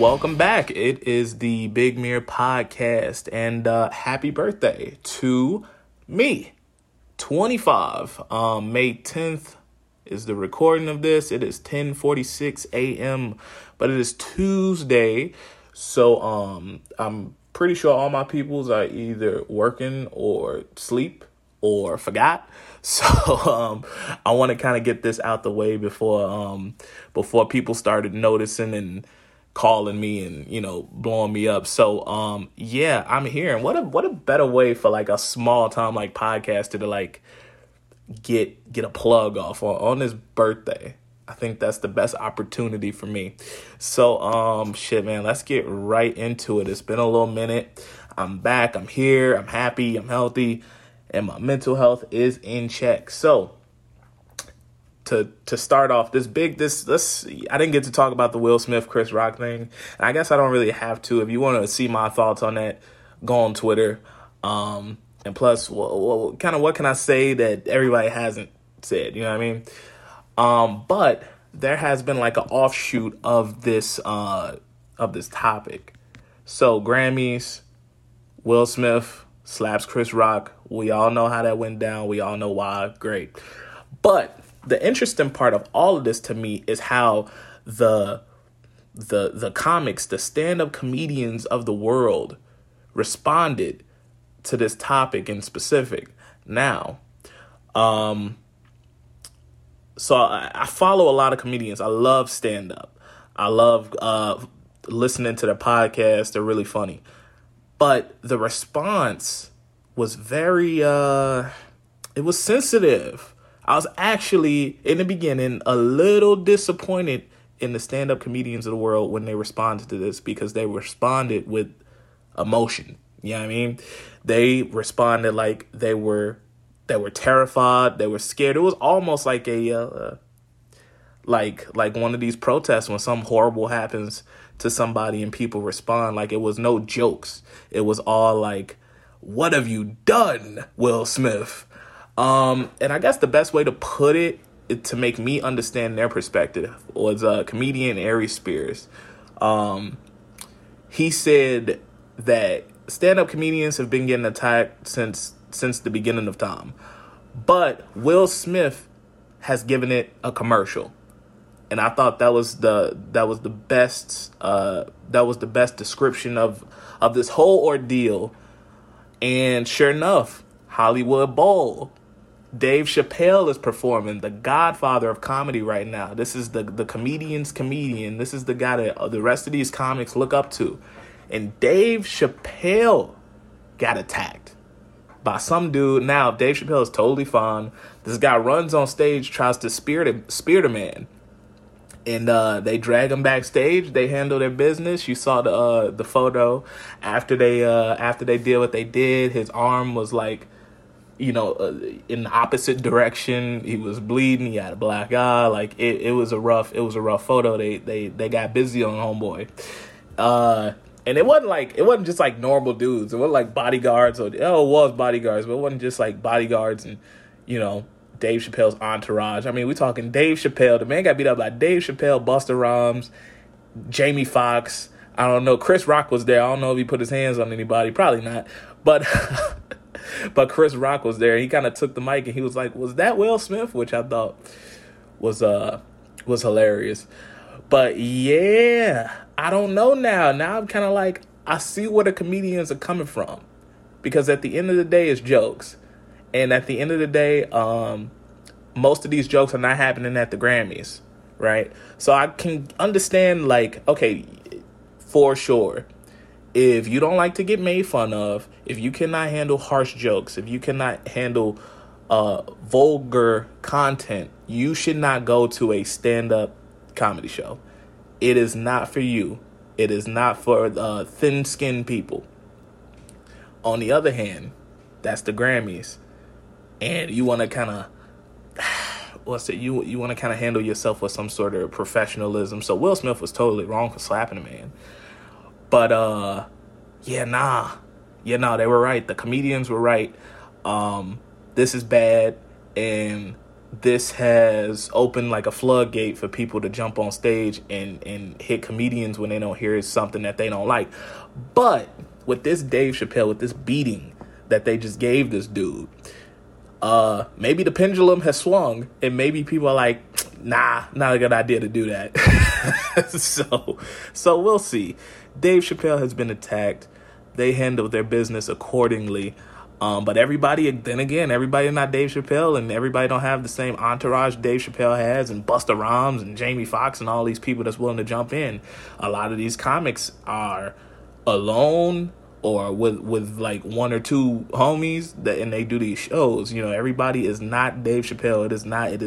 Welcome back. It is the Big Mirror Podcast, and happy birthday to me. 25. May 10th is the recording of this. It is 10:46 a.m., but it is Tuesday, so I'm pretty sure all my peoples are either working or sleep or forgot. So I want to kind of get this out the way before people started noticing and calling me and, you know, blowing me up. So yeah, I'm here. And what a better way for like a small time like podcaster to like get a plug off on his birthday. I think that's the best opportunity for me. So shit, man, let's get right into it. It's been a little minute. I'm back. I'm here. I'm happy. I'm healthy. And my mental health is in check. So to start off this, I didn't get to talk about the Will Smith, Chris Rock thing. And I guess I don't really have to. If you want to see my thoughts on that, go on Twitter. And plus, kind of what can I say that everybody hasn't said? You know what I mean? But there has been like an offshoot of this topic. So Grammys, Will Smith slaps Chris Rock. We all know how that went down. We all know why. Great. But the interesting part of all of this to me is how the comics, the stand-up comedians of the world responded to this topic in specific. Now, so I follow a lot of comedians. I love stand-up. I love listening to their podcasts. They're really funny. But the response was very, it was sensitive. I was actually, in the beginning, a little disappointed in the stand-up comedians of the world when they responded to this, because they responded with emotion. You know what I mean? They responded like they were terrified. They were scared. It was almost like a, like one of these protests when something horrible happens to somebody and people respond. Like, it was no jokes. It was all like, what have you done, Will Smith? And I guess the best way to put it to make me understand their perspective was comedian Ari Spears. He said that stand-up comedians have been getting attacked since the beginning of time, but Will Smith has given it a commercial. And I thought that was the best description of this whole ordeal. And sure enough, Hollywood Bowl, Dave Chappelle is performing, the godfather of comedy right now. This is the comedian's comedian. This is the guy that the rest of these comics look up to. And Dave Chappelle got attacked by some dude. Now, Dave Chappelle is totally fine. This guy runs on stage, tries to spear the man. And they drag him backstage. They handle their business. You saw the photo after they did what they did. His arm was like, you know, in the opposite direction. He was bleeding. He had a black eye. Like it was a rough photo. They got busy on homeboy. And it wasn't just like normal dudes. It wasn't like bodyguards it was bodyguards, but it wasn't just like bodyguards and, you know, Dave Chappelle's entourage. I mean, we're talking Dave Chappelle. The man got beat up by Dave Chappelle, Busta Rhymes, Jamie Foxx. I don't know. Chris Rock was there. I don't know if he put his hands on anybody. Probably not. But but Chris Rock was there. He kind of took the mic and he was like, "Was that Will Smith?" Which I thought was hilarious. But yeah, I don't know now. Now I'm kind of like, I see where the comedians are coming from, because at the end of the day, it's jokes. And at the end of the day, most of these jokes are not happening at the Grammys, right? So I can understand, like, okay, for sure, if you don't like to get made fun of, if you cannot handle harsh jokes, if you cannot handle vulgar content, you should not go to a stand-up comedy show. It is not for you. It is not for thin-skinned people. On the other hand, that's the Grammys. And you want to kind of, you want to kind of handle yourself with some sort of professionalism. So Will Smith was totally wrong for slapping a man. But, they were right. The comedians were right. This is bad. And this has opened like a floodgate for people to jump on stage and hit comedians when they don't hear something that they don't like. But with this Dave Chappelle, with this beating that they just gave this dude, maybe the pendulum has swung and maybe people are like, nah, not a good idea to do that. So we'll see. Dave Chappelle has been attacked. They handled their business accordingly. But everybody, then again, everybody not Dave Chappelle, and everybody don't have the same entourage Dave Chappelle has, and Busta Rhymes and Jamie Foxx and all these people that's willing to jump in. A lot of these comics are alone or with like one or two homies that, and they do these shows. You know, everybody is not Dave Chappelle. It is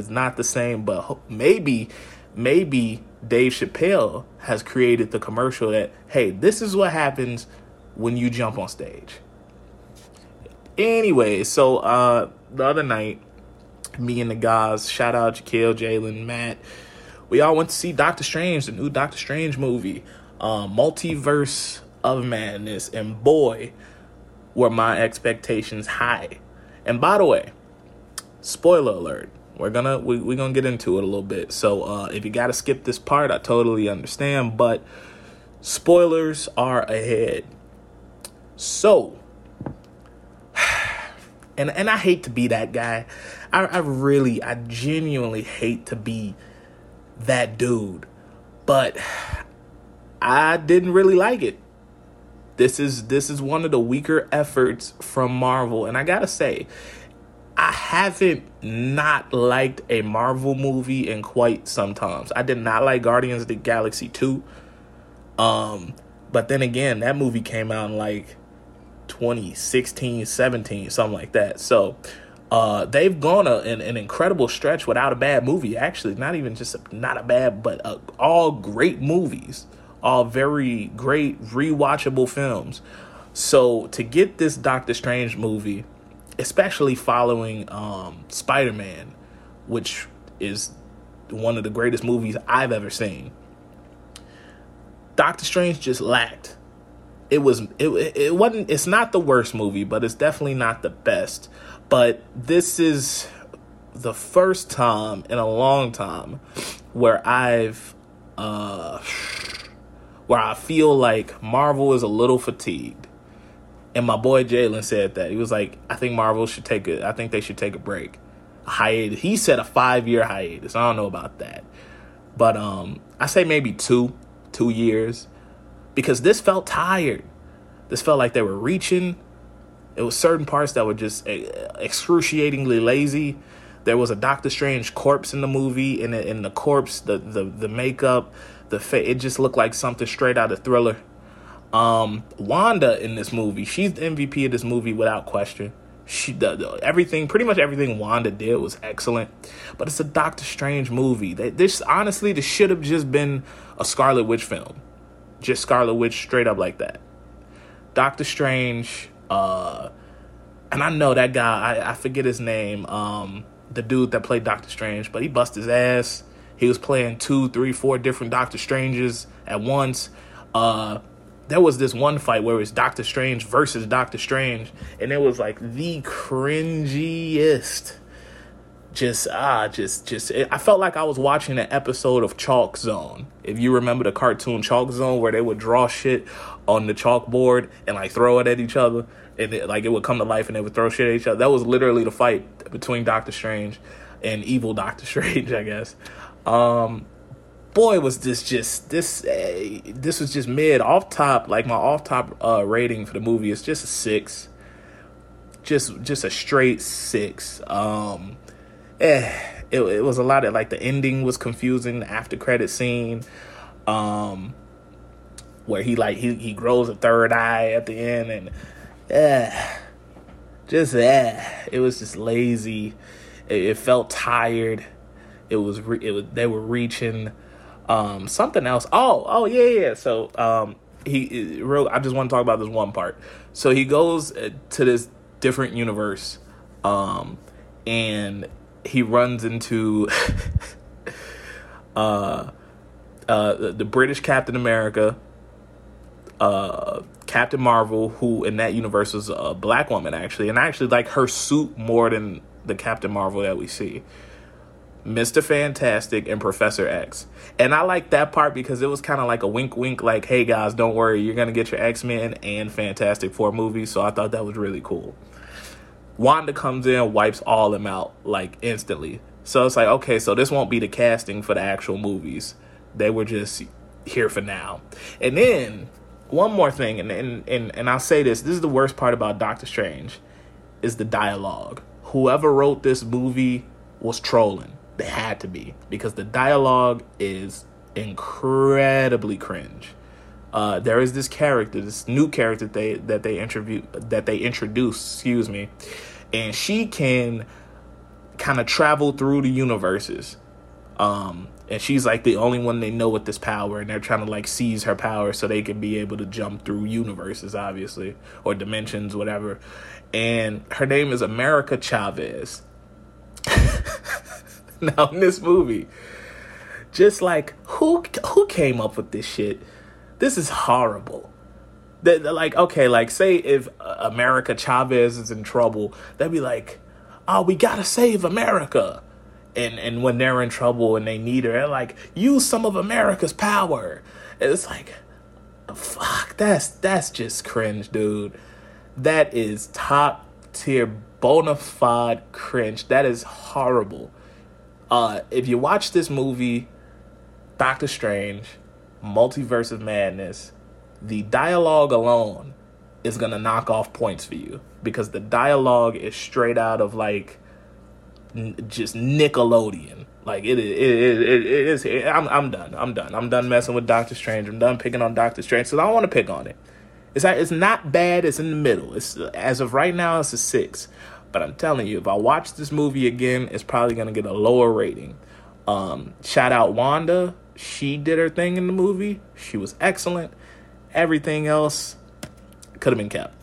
not the same, but maybe Dave Chappelle has created the commercial that, hey, this is what happens when you jump on stage. Anyway, so the other night, me and the guys, shout out Jaquil, Jalen, Matt, we all went to see Doctor Strange, the new Doctor Strange movie, Multiverse of Madness, and boy, were my expectations high. And by the way, spoiler alert, we're gonna get into it a little bit. So if you gotta skip this part, I totally understand, but spoilers are ahead. So. And I hate to be that guy. I genuinely hate to be that dude. But I didn't really like it. This is one of the weaker efforts from Marvel. And I gotta say, I haven't not liked a Marvel movie in quite some time. I did not like Guardians of the Galaxy 2. But then again, that movie came out in like 2016, 17, something like that. So they've gone an incredible stretch without a bad movie, actually. Not even just all great movies, all very great rewatchable films. So to get this Doctor Strange movie, especially following Spider-Man, which is one of the greatest movies I've ever seen, Doctor Strange just lacked. It's not the worst movie, but it's definitely not the best. But this is the first time in a long time where I feel like Marvel is a little fatigued. And my boy Jalen said that. He was like, I think they should take a break. A hiatus. He said a 5-year hiatus. I don't know about that. But I say maybe 2 years. Because this felt tired. This felt like they were reaching. It was certain parts that were just excruciatingly lazy. There was a Doctor Strange corpse in the movie, and in the corpse, the makeup, it just looked like something straight out of Thriller. Wanda in this movie, she's the MVP of this movie without question. Pretty much everything Wanda did was excellent, but it's a Doctor Strange movie. This should have just been a Scarlet Witch film. Just Scarlet Witch straight up like that. Doctor Strange, and I know that guy, I forget his name, the dude that played Doctor Strange, but he bust his ass. He was playing 2, 3, 4 different Doctor Stranges at once. There was this one fight where it was Doctor Strange versus Doctor Strange, and it was like the cringiest. I felt like I was watching an episode of Chalk Zone. If you remember the cartoon Chalk Zone, where they would draw shit on the chalkboard and like throw it at each other, and it would come to life and they would throw shit at each other. That was literally the fight between Doctor Strange and evil Doctor Strange, I guess. Boy, was this was just mid. Off top, like my off top rating for the movie is just a 6, just a straight 6. It was a lot of, like, the ending was confusing, the after credit scene, where he grows a third eye at the end, and it was just lazy. It felt tired. They were reaching, something else. Oh yeah. So I just want to talk about this one part. So he goes to this different universe, and he runs into the British Captain America, Captain Marvel, who in that universe is a black woman, actually. And I actually like her suit more than the Captain Marvel that we see. Mr. Fantastic, and Professor X. And I like that part because it was kind of like a wink, like, hey, guys, don't worry. You're going to get your X-Men and Fantastic Four movies. So I thought that was really cool. Wanda comes in, wipes all them out, like, instantly. So it's like, okay, so this won't be the casting for the actual movies. They were just here for now. And then one more thing, and I'll say this. This is the worst part about Doctor Strange, is the dialogue. Whoever wrote this movie was trolling. They had to be, because the dialogue is incredibly cringe. There is this character, this new character that they introduced, and she can kind of travel through the universes. And she's like the only one they know with this power, and they're trying to like seize her power so they can be able to jump through universes, obviously, or dimensions, whatever. And her name is America Chavez. Now, in this movie, just like, who came up with this shit? This is horrible. They're like, okay, like, say if America Chavez is in trouble, they'd be like, oh, we gotta save America. And when they're in trouble and they need her, they're like, use some of America's power. And it's like, fuck, that's just cringe, dude. That is top tier, bona fide cringe. That is horrible. If you watch this movie, Doctor Strange, Multiverse of Madness, the dialogue alone is going to knock off points for you, because the dialogue is straight out of, like, just Nickelodeon. Like, it is. I'm done. I'm done messing with Doctor Strange. I'm done picking on Doctor Strange, so I don't want to pick on it. It's not bad. It's in the middle. It's, as of right now, it's a 6. But I'm telling you, if I watch this movie again, it's probably going to get a lower rating. Shout out Wanda. She did her thing in the movie. She was excellent. Everything else could have been kept.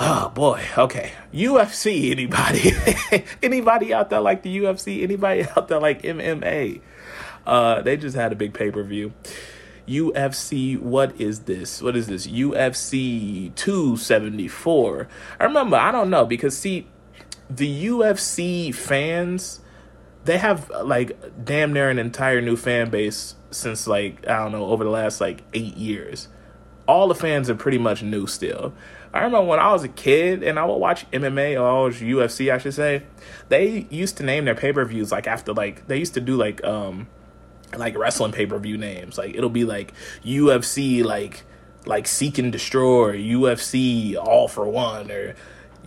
Oh, boy. Okay. UFC, anybody? Anybody out there like the UFC? Anybody out there like MMA? They just had a big pay-per-view. UFC, what is this? UFC 274. I remember, I don't know, because see, the UFC fans, they have like damn near an entire new fan base since, like, I don't know, over the last like 8 years. All the fans are pretty much new still. I remember when I was a kid and I would watch MMA, or UFC, I should say, they used to name their pay-per-views like after, like, they used to do like wrestling pay-per-view names. Like, it'll be like UFC like Seek and Destroy, UFC All for One, or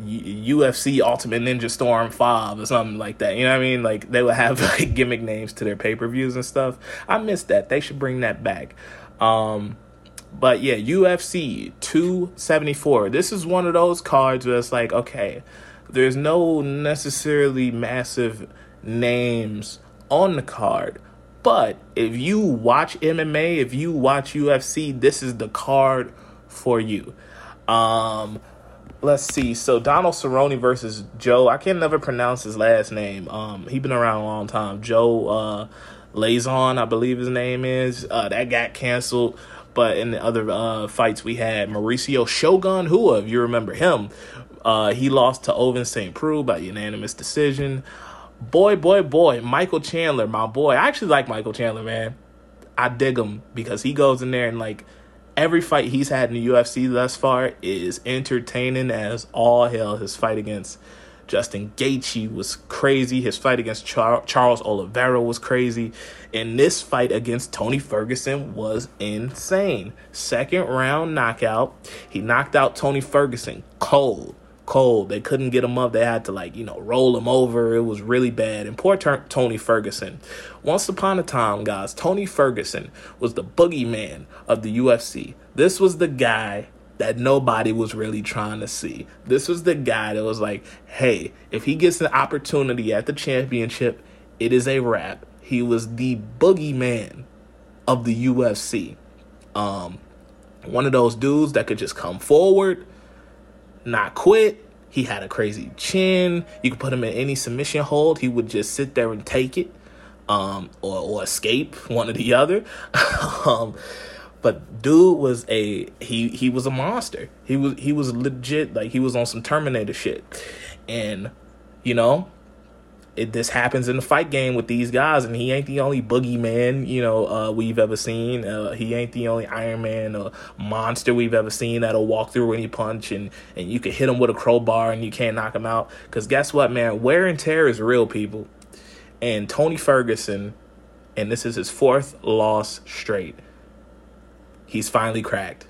UFC Ultimate Ninja Storm 5, or something like that. You know what I mean? Like, they would have like gimmick names to their pay-per-views and stuff. I miss that. They should bring that back. But yeah, UFC 274. This is one of those cards where it's like, okay, there's no necessarily massive names on the card. But if you watch MMA, if you watch UFC, this is the card for you. Let's see. So Donald Cerrone versus Joe. I can never pronounce his last name. He's been around a long time. Joe Lazon, I believe his name is. That got canceled. But in the other fights we had, Mauricio Shogun Hua, if you remember him. He lost to Ovin St. Preux by unanimous decision. Boy, Michael Chandler, my boy. I actually like Michael Chandler, man. I dig him because he goes in there and, like, every fight he's had in the UFC thus far is entertaining as all hell. His fight against Justin Gaethje was crazy. His fight against Charles Oliveira was crazy. And this fight against Tony Ferguson was insane. Second round knockout. He knocked out Tony Ferguson cold. They couldn't get him up. They had to, like, you know, roll him over. It was really bad. And poor Tony Ferguson. Once upon a time, guys, Tony Ferguson was the boogeyman of the UFC. This was the guy that nobody was really trying to see. This was the guy that was like, hey, if he gets an opportunity at the championship, it is a wrap. He was the boogeyman of the UFC. One of those dudes that could just come forward, not quit. He had a crazy chin. You could put him in any submission hold. He would just sit there and take it, or escape, one or the other. But dude was he was a monster. He was legit, like he was on some Terminator shit. And, you know, this happens in the fight game with these guys, and he ain't the only boogeyman, we've ever seen. He ain't the only Iron Man or monster we've ever seen that'll walk through any punch, and you can hit him with a crowbar and you can't knock him out. Because guess what, man? Wear and tear is real, people. And Tony Ferguson, and this is his fourth loss straight, he's finally cracked.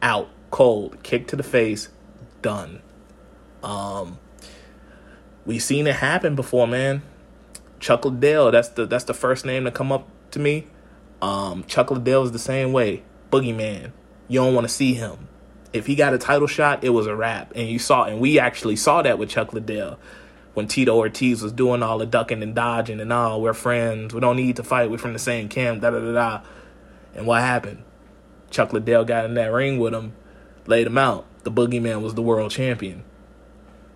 Out. Cold. Kick to the face. Done. We've seen it happen before, man. Chuck Liddell, that's the first name to come up to me. Chuck Liddell is the same way. Boogeyman. You don't want to see him. If he got a title shot, it was a wrap. And you saw, and we actually saw that with Chuck Liddell. When Tito Ortiz was doing all the ducking and dodging and all, we're friends, we don't need to fight, we're from the same camp, da-da-da-da. And what happened? Chuck Liddell got in that ring with him, laid him out. The boogeyman was the world champion.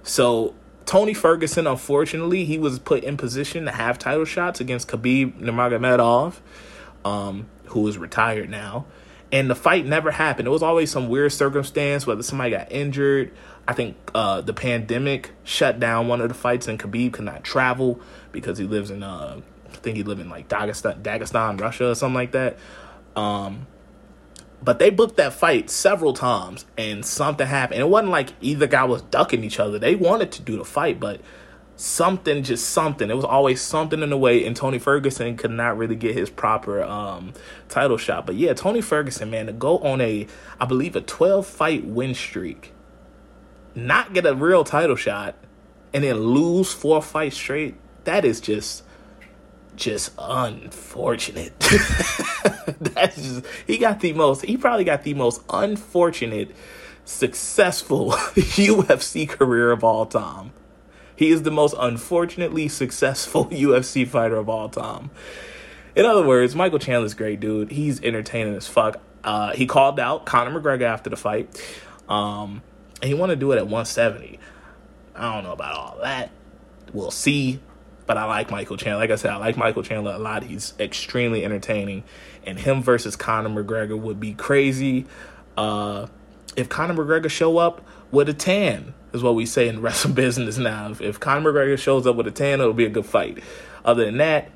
So Tony Ferguson, unfortunately, he was put in position to have title shots against Khabib Nurmagomedov, who is retired now. And the fight never happened. It was always some weird circumstance, whether somebody got injured. I think the pandemic shut down one of the fights, and Khabib could not travel because he lives in, I think he lived in like Dagestan, Russia or something like that. But they booked that fight several times, and something happened. It wasn't like either guy was ducking each other. They wanted to do the fight, but something. It was always something in the way, and Tony Ferguson could not really get his proper title shot. But yeah, Tony Ferguson, man, to go on a 12-fight win streak, not get a real title shot, and then lose 4 fights straight, that is just unfortunate. That's just, he probably got the most unfortunate, successful UFC career of all time. He is the most unfortunately successful UFC fighter of all time. In other words, Michael Chandler's great, dude. He's entertaining as fuck. He called out Conor McGregor after the fight. And he wanted to do it at 170. I don't know about all that. We'll see. But I like Michael Chandler. Like I said, I like Michael Chandler a lot. He's extremely entertaining. And him versus Conor McGregor would be crazy. If Conor McGregor show up with a tan, is what we say in wrestling business now. If Conor McGregor shows up with a tan, it'll be a good fight. Other than that,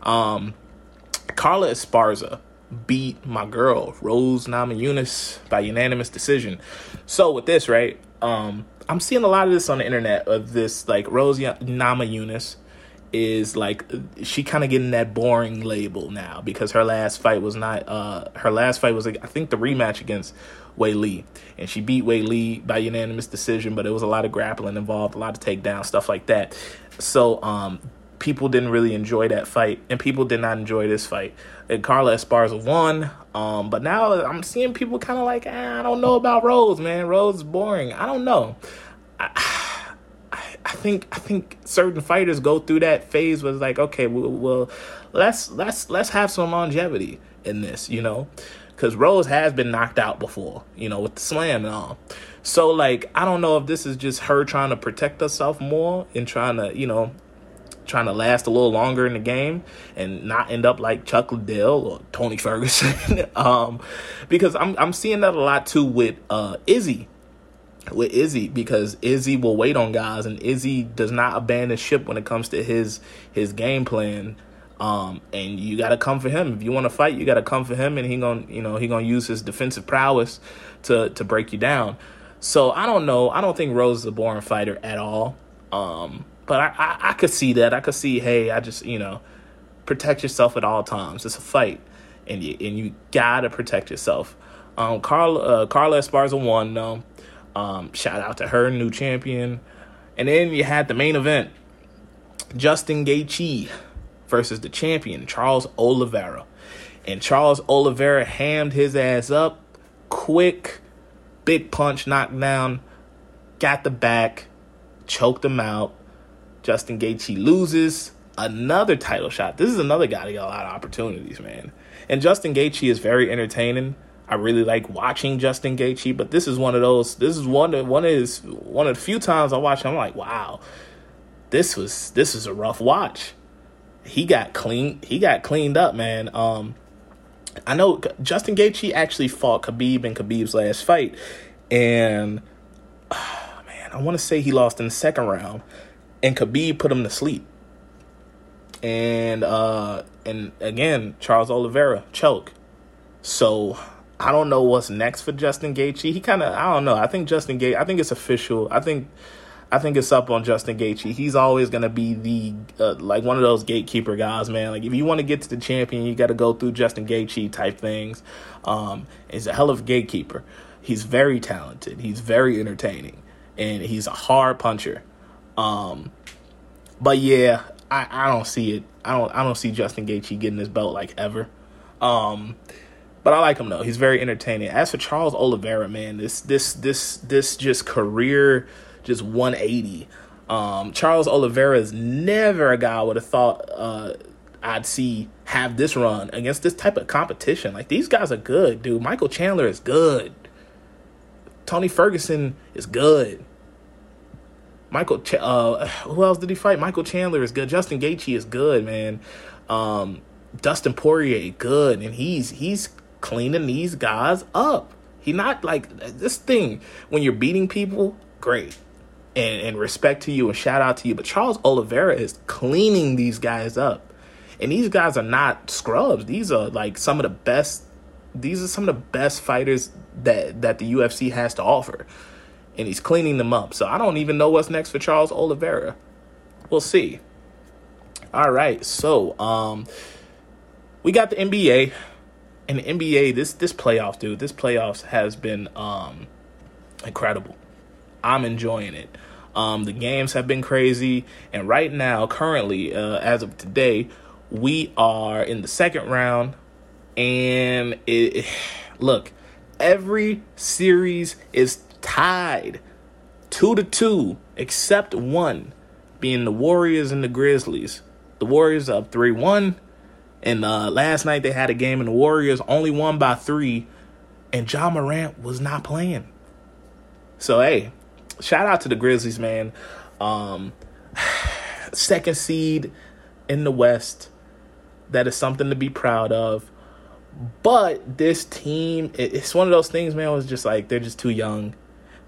Carla Esparza beat my girl, Rose Namajunas, by unanimous decision. So with this, right, I'm seeing a lot of this on the internet of this, like, Rose Namajunas is, like, she kind of getting that boring label now because her last fight was not, her last fight was, I think, the rematch against Wei Lee, and she beat Wei Lee by unanimous decision, but it was a lot of grappling involved, a lot of takedown, stuff like that. So, people didn't really enjoy that fight, and people did not enjoy this fight. And Carla Esparza won, but now I'm seeing people kind of like, I don't know about Rose, man. Rose is boring. I don't know. I think certain fighters go through that phase where it's like, okay, well, let's have some longevity in this, because Rose has been knocked out before, with the slam and all. So, like, I don't know if this is just her trying to protect herself more and trying to last a little longer in the game and not end up like Chuck Liddell or Tony Ferguson. Because I'm seeing that a lot too with Izzy. With Izzy, because Izzy will wait on guys, and Izzy does not abandon ship when it comes to his game plan. And you gotta come for him. If you wanna fight, you gotta come for him, and he gonna use his defensive prowess to break you down. So I don't know. I don't think Rose is a boring fighter at all. But I could see that. I could see, hey, I just, protect yourself at all times. It's a fight, and you gotta protect yourself. Carla Esparza won, though. Shout out to her, new champion. And then you had the main event. Justin Gaethje versus the champion, Charles Oliveira. And Charles Oliveira hammed his ass up. Quick, big punch, knockdown. Got the back. Choked him out. Justin Gaethje loses another title shot. This is another guy that got a lot of opportunities, man. And Justin Gaethje is very entertaining. I really like watching Justin Gaethje, but this is one of those. This is one of the few times I watch him, I'm like, wow, this is a rough watch. He got cleaned up, man. I know Justin Gaethje actually fought Khabib in Khabib's last fight, and I want to say he lost in the second round. and Khabib put him to sleep. And again, Charles Oliveira choke. So I don't know what's next for Justin Gaethje. He kind of, I don't know. I think Justin Gaethje, I think it's official. I think it's up on Justin Gaethje. He's always going to be the, like one of those gatekeeper guys, man. Like if you want to get to the champion, you got to go through Justin Gaethje type things. He's a hell of a gatekeeper. He's very talented. He's very entertaining and he's a hard puncher. But yeah, I don't see it. I don't see Justin Gaethje getting his belt like ever. But I like him though. He's very entertaining. As for Charles Oliveira, man, this just career just 180. Charles Oliveira is never a guy I would have thought I'd see have this run against this type of competition. Like these guys are good, dude. Michael Chandler is good. Tony Ferguson is good. Who else did he fight? Michael Chandler is good. Justin Gaethje is good, man. Dustin Poirier, good. And he's cleaning these guys up. He not like this thing. When you're beating people, great. And respect to you and shout out to you. But Charles Oliveira is cleaning these guys up. And these guys are not scrubs. These are like some of the best. These are some of the best fighters that the UFC has to offer. And he's cleaning them up. So I don't even know what's next for Charles Oliveira. We'll see. All right. So we got the NBA. And the NBA, this playoff, dude, this playoffs has been incredible. I'm enjoying it. The games have been crazy. And right now, currently, as of today, we are in the second round. And look, every series is tied 2-2, except one, being the Warriors and the Grizzlies. The Warriors up 3-1, and last night they had a game, and the Warriors only won by 3, and Ja Morant was not playing. So, hey, shout out to the Grizzlies, man. Second seed in the West. That is something to be proud of. But this team, it's one of those things, man, was just like, they're just too young.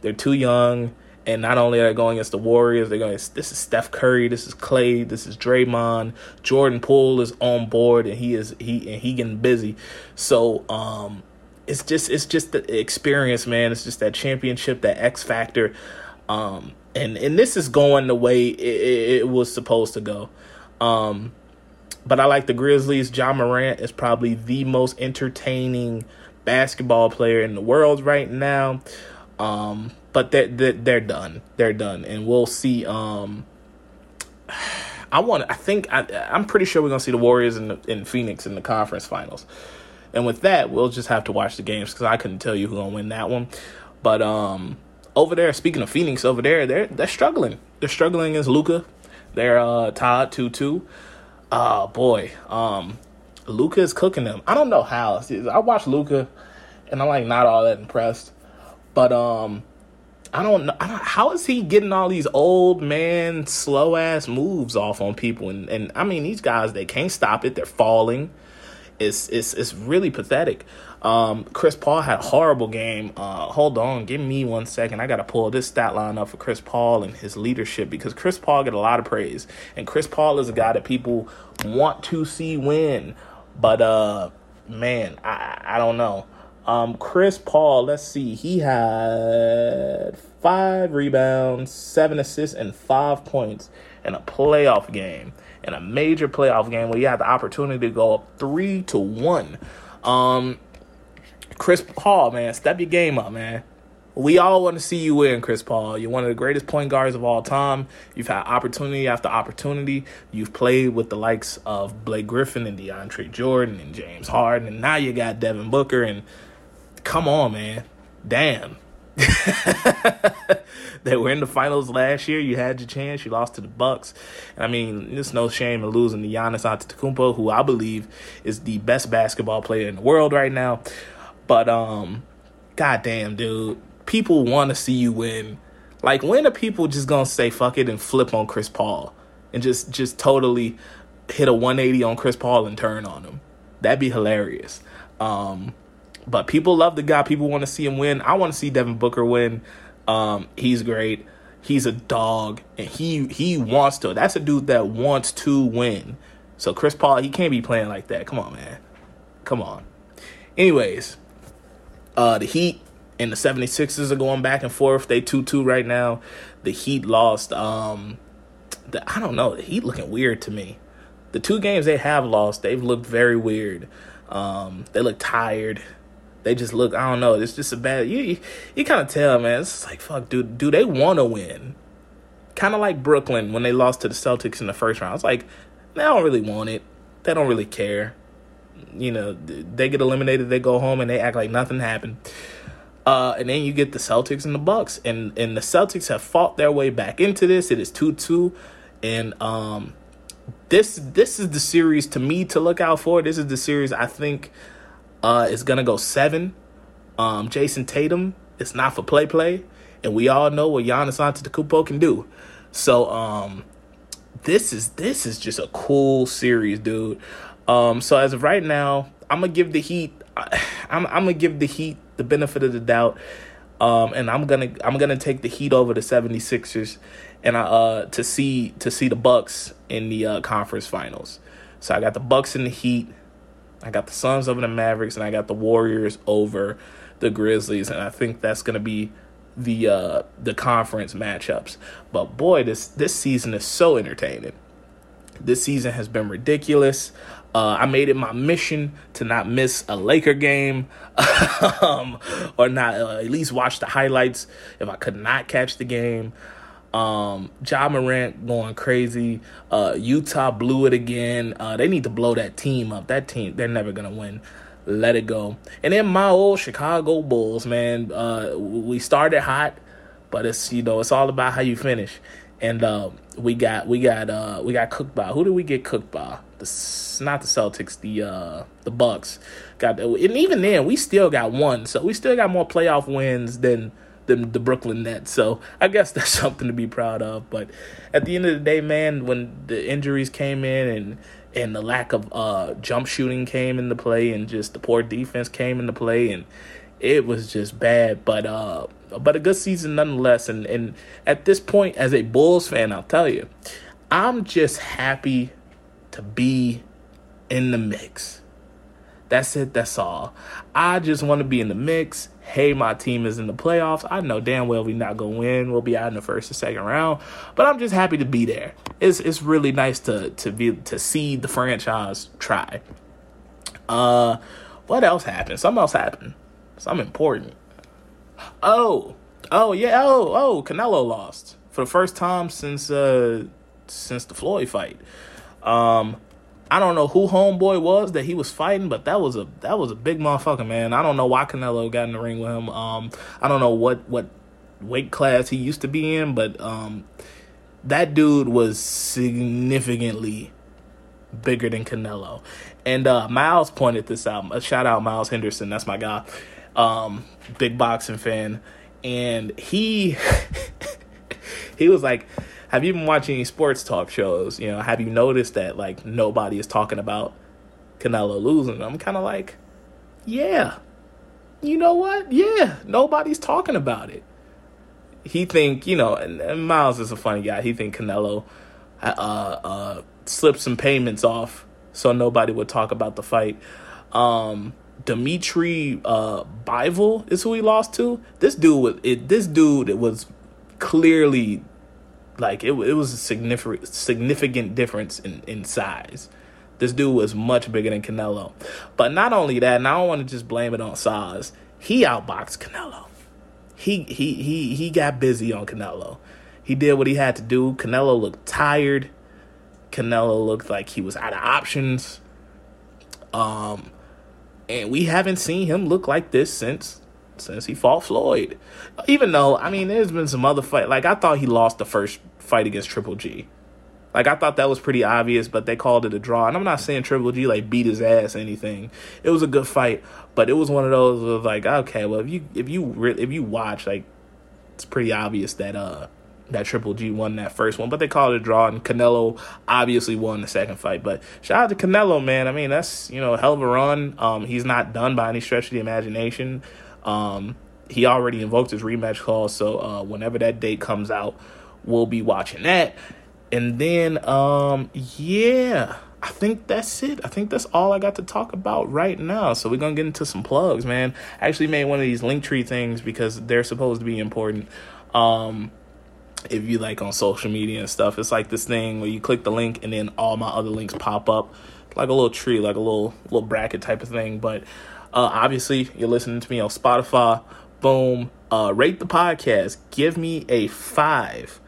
They're too young, and not only are they going against the Warriors, they're going against, this is Steph Curry, this is Clay, this is Draymond. Jordan Poole is on board, and he getting busy. So it's just the experience, man. It's just that championship, that X factor, and this is going the way it was supposed to go. But I like the Grizzlies. Ja Morant is probably the most entertaining basketball player in the world right now. But they're done. They're done, and we'll see. I'm pretty sure we're gonna see the Warriors in Phoenix in the conference finals, and with that, we'll just have to watch the games because I couldn't tell you who's gonna win that one. But over there, speaking of Phoenix, over there, they're struggling. They're struggling against Luka. They're tied 2-2. Oh boy, Luka is cooking them. I don't know how. I watched Luka, and I'm like not all that impressed. But I don't know how is he getting all these old man slow ass moves off on people, and I mean these guys, they can't stop it. They're falling. It's really pathetic. Chris Paul had a horrible game. Hold on, give me 1 second. I gotta pull this stat line up for Chris Paul and his leadership because Chris Paul got a lot of praise, and Chris Paul is a guy that people want to see win. But man, I don't know. Chris Paul, let's see, he had 5 rebounds, 7 assists, and 5 points in a playoff game, in a major playoff game where you had the opportunity to go up 3-1. Chris Paul, man, step your game up, man. We all want to see you win, Chris Paul. You're one of the greatest point guards of all time. You've had opportunity after opportunity. You've played with the likes of Blake Griffin and DeAndre Jordan and James Harden, and now you got Devin Booker, and come on, man. Damn. They were in the finals last year. You had your chance. You lost to the Bucks. And I mean, there's no shame in losing to Giannis Antetokounmpo, who I believe is the best basketball player in the world right now. But, goddamn, dude. People want to see you win. Like, when are people just going to say fuck it and flip on Chris Paul? And just totally hit a 180 on Chris Paul and turn on him? That'd be hilarious. But people love the guy. People want to see him win. I want to see Devin Booker win. He's great. He's a dog, and he wants to. That's a dude that wants to win. So Chris Paul, he can't be playing like that. Come on, man. Come on. Anyways, the Heat and the 76ers are going back and forth. They 2-2 right now. The Heat lost. I don't know. The Heat looking weird to me. The two games they have lost, they've looked very weird. They look tired. They just look, I don't know. It's just a bad, you kind of tell, man. It's like, fuck, dude, do they want to win? Kind of like Brooklyn when they lost to the Celtics in the first round. It's like, they don't really want it. They don't really care. You know, they get eliminated, they go home, and they act like nothing happened. And then you get the Celtics and the Bucks. And the Celtics have fought their way back into this. It is 2-2. And this is the series, to me, to look out for. This is the series I think... it's going to go 7. Jason Tatum, it's not for play. And we all know what Giannis Antetokounmpo can do. So this is just a cool series, dude. So as of right now, I'm going to give the Heat the benefit of the doubt. And I'm going to take the Heat over the 76ers and to see the Bucks in the conference finals. So I got the Bucks and the Heat. I got the Suns over the Mavericks, and I got the Warriors over the Grizzlies, and I think that's going to be the conference matchups. But boy, this season is so entertaining. This season has been ridiculous. I made it my mission to not miss a Laker game, or not at least watch the highlights if I could not catch the game. Ja Morant going crazy. Utah blew it again. They need to blow that team up. That team, they're never gonna win. Let it go. And then my old Chicago Bulls, man. We started hot, but it's all about how you finish. And we got cooked by. Who did we get cooked by? Not the Celtics, the Bucks. And even then, we still got one. So we still got more playoff wins than the Brooklyn Nets. So I guess that's something to be proud of. But at the end of the day, man, when the injuries came in and the lack of jump shooting came into play and just the poor defense came into play, and it was just bad. But a good season nonetheless. And at this point, as a Bulls fan, I'll tell you, I'm just happy to be in the mix. That's it. That's all. I just want to be in the mix. Hey, my team is in the playoffs. I know damn well we're not going to win. We'll be out in the first and second round. But I'm just happy to be there. It's really nice to see the franchise try. What else happened? Something else happened. Something important. Oh, Canelo lost for the first time since the Floyd fight. I don't know who homeboy was that he was fighting, but that was a big motherfucker, man. I don't know why Canelo got in the ring with him. I don't know what weight class he used to be in, but that dude was significantly bigger than Canelo. And Miles pointed this out. A shout out Miles Henderson, that's my guy. Big boxing fan. And he he was like, have you been watching any sports talk shows? You know, have you noticed that, like, nobody is talking about Canelo losing? I'm kind of like, yeah. You know what? Yeah, nobody's talking about it. He think, you know, and Miles is a funny guy. He think Canelo slipped some payments off so nobody would talk about the fight. Dimitri Bivol is who he lost to. This dude was clearly... like, it was a significant difference in size. This dude was much bigger than Canelo. But not only that, and I don't want to just blame it on size, he outboxed Canelo. He got busy on Canelo. He did what he had to do. Canelo looked tired. Canelo looked like he was out of options. And we haven't seen him look like this since he fought Floyd. Even though, I mean, there's been some other fight. Like, I thought he lost the first fight against Triple G. Like, I thought that was pretty obvious, but they called it a draw. And I'm not saying Triple G, like, beat his ass or anything. It was a good fight, but it was one of those of, like, okay, well, if you watch, like, it's pretty obvious that Triple G won that first one. But they called it a draw, and Canelo obviously won the second fight. But shout out to Canelo, man. I mean, that's, you know, a hell of a run. He's not done by any stretch of the imagination. he already invoked his rematch clause, so whenever that date comes out, we'll be watching that. And then, I think that's it. I think that's all I got to talk about right now. So we're going to get into some plugs, man. I actually made one of these Linktree things because they're supposed to be important. If you like on social media and stuff, it's like this thing where you click the link and then all my other links pop up. It's like a little tree, like a little bracket type of thing. But obviously, you're listening to me on Spotify. Boom. Rate the podcast. Give me a 5.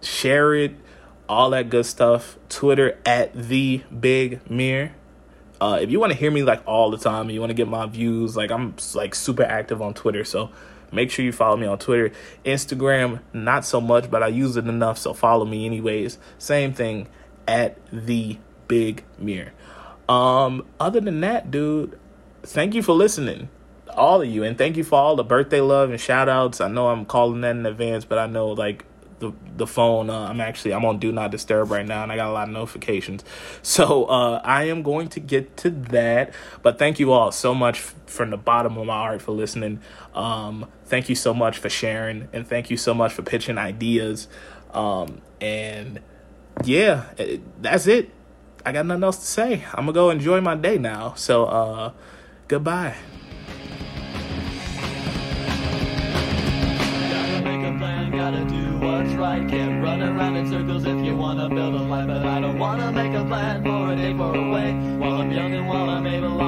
Share it. All that good stuff. Twitter @TheBigMeir. If you want to hear me like all the time and you want to get my views, like I'm like super active on Twitter. So make sure you follow me on Twitter. Instagram, not so much, but I use it enough. So follow me anyways. Same thing @TheBigMeir. Other than that, dude, thank you for listening. All of you. And thank you for all the birthday love and shout outs. I know I'm calling that in advance, but I know like the phone, I'm on Do Not Disturb right now, and I got a lot of notifications, so I am going to get to that. But thank you all so much from the bottom of my heart for listening. Thank you so much for sharing, and thank you so much for pitching ideas, and yeah, that's it. I got nothing else to say. I'm gonna go enjoy my day now, so goodbye. Gotta do what's right, can't run around in circles if you wanna build a life. But I don't wanna make a plan for a day, for a way, while I'm young and while I'm able.